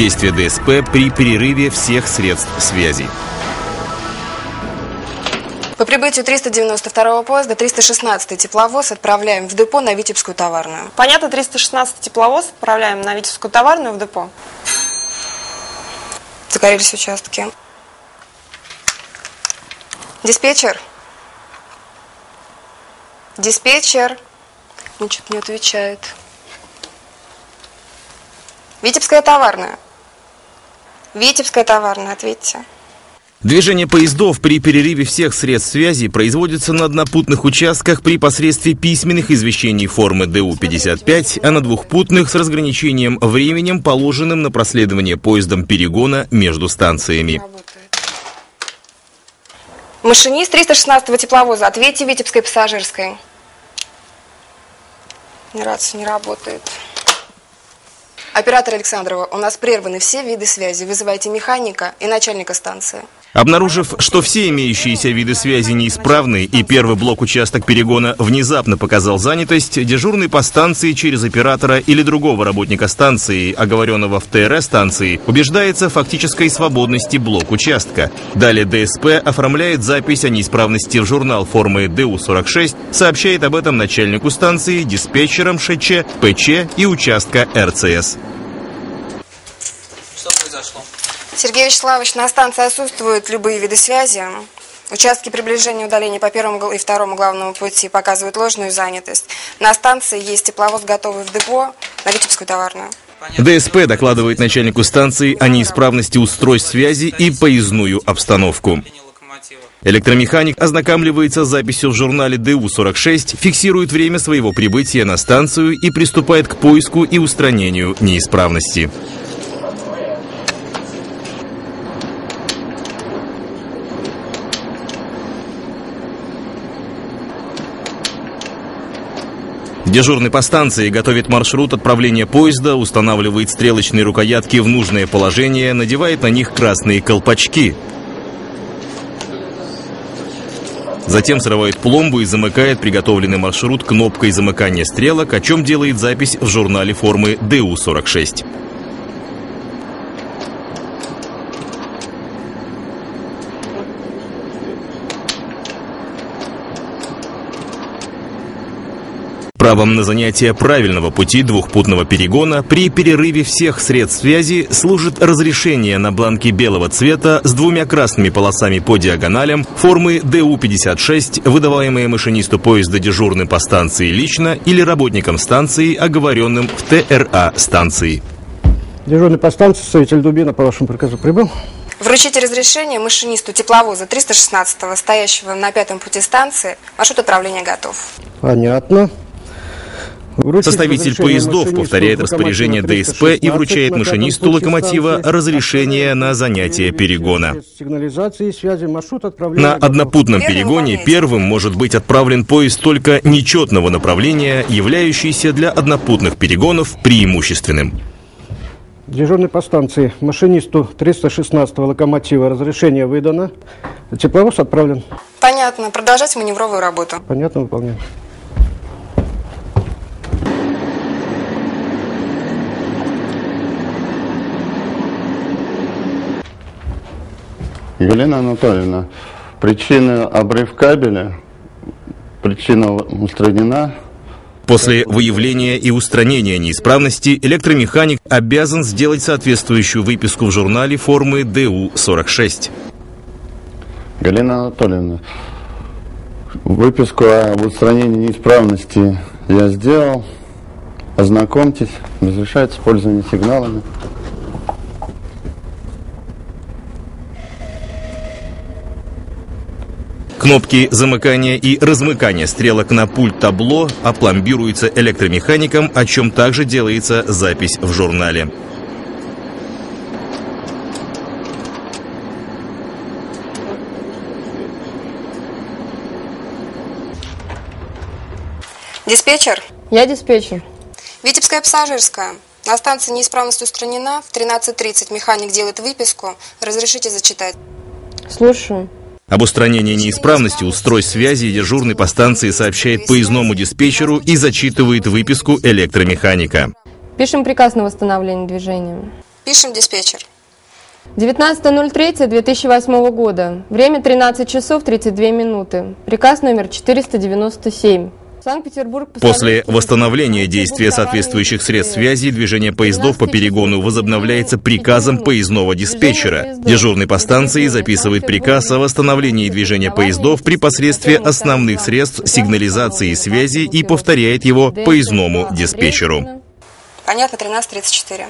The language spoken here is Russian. Действие ДСП при перерыве всех средств связи. По прибытию 392-го поезда 316-й тепловоз отправляем в депо на Витебскую товарную. Понятно, 316-й тепловоз отправляем на Витебскую товарную в депо. Загорелись участки. Диспетчер. Диспетчер. Ничего не отвечает. Витебская товарная. Витебская товарная, ответьте. Движение поездов при перерыве всех средств связи производится на однопутных участках при посредстве письменных извещений формы ДУ-55, а на двухпутных с разграничением временем, положенным на проследование поездом перегона между станциями. Машинист 316-го тепловоза, ответьте Витебской пассажирской. Рация не работает. Оператор Александрова, у нас прерваны все виды связи. Вызывайте механика и начальника станции. Обнаружив, что все имеющиеся виды связи неисправны и первый блок участок перегона внезапно показал занятость, дежурный по станции через оператора или другого работника станции, оговоренного в ТР станции, убеждается в фактической свободности блок участка. Далее ДСП оформляет запись о неисправности в журнал формы ДУ-46, сообщает об этом начальнику станции, диспетчерам ШЧ, ПЧ и участка РЦС. Что произошло? Сергей Вячеславович, на станции отсутствуют любые виды связи. Участки приближения и удаления по первому и второму главному пути показывают ложную занятость. На станции есть тепловоз, готовый в депо на Витебскую товарную. ДСП докладывает начальнику станции о неисправности устройств связи и поездную обстановку. Электромеханик ознакомливается с записью в журнале ДУ-46, фиксирует время своего прибытия на станцию и приступает к поиску и устранению неисправности. Дежурный по станции готовит маршрут отправления поезда, устанавливает стрелочные рукоятки в нужное положение, надевает на них красные колпачки. Затем срывает пломбу и замыкает приготовленный маршрут кнопкой замыкания стрелок, о чем делает запись в журнале формы ДУ-46. Правом на занятие правильного пути двухпутного перегона при перерыве всех средств связи служит разрешение на бланке белого цвета с двумя красными полосами по диагоналям формы ДУ-56, выдаваемые машинисту поезда дежурным по станции лично или работникам станции, оговоренным в ТРА станции. Дежурный по станции, следователь Дубина, по вашему приказу прибыл. Вручите разрешение машинисту тепловоза 316-го, стоящего на пятом пути станции. Маршрут отправления готов. Понятно. Составитель поездов повторяет распоряжение ДСП и вручает машинисту локомотива разрешение на занятие перегона. На однопутном перегоне первым может быть отправлен поезд только нечетного направления, являющийся для однопутных перегонов преимущественным. Дежурный по станции, машинисту 316-го локомотива разрешение выдано, тепловоз отправлен. Понятно, продолжать маневровую работу. Понятно, выполняем. Галина Анатольевна, причина обрыв кабеля, причина устранена. После выявления и устранения неисправности электромеханик обязан сделать соответствующую выписку в журнале формы ДУ-46. Галина Анатольевна, выписку об устранении неисправности я сделал. Ознакомьтесь, разрешается пользование сигналами. Кнопки замыкания и размыкания стрелок на пульт-табло опломбируются электромехаником, о чем также делается запись в журнале. Диспетчер? Я диспетчер. Витебская пассажирская. На станции неисправность устранена. В 13:30 механик делает выписку. Разрешите зачитать. Слушаю. Об устранении неисправности устройств связи дежурный по станции сообщает поездному диспетчеру и зачитывает выписку электромеханика. Пишем приказ на восстановление движения. Пишем диспетчер. 19.03.2008 года. Время 13 часов 32 минуты. Приказ номер 497. После восстановления действия соответствующих средств связи движение поездов по перегону возобновляется приказом поездного диспетчера. Дежурный по станции записывает приказ о восстановлении движения поездов при посредстве основных средств сигнализации и связи и повторяет его поездному диспетчеру. Понятно, 13.34.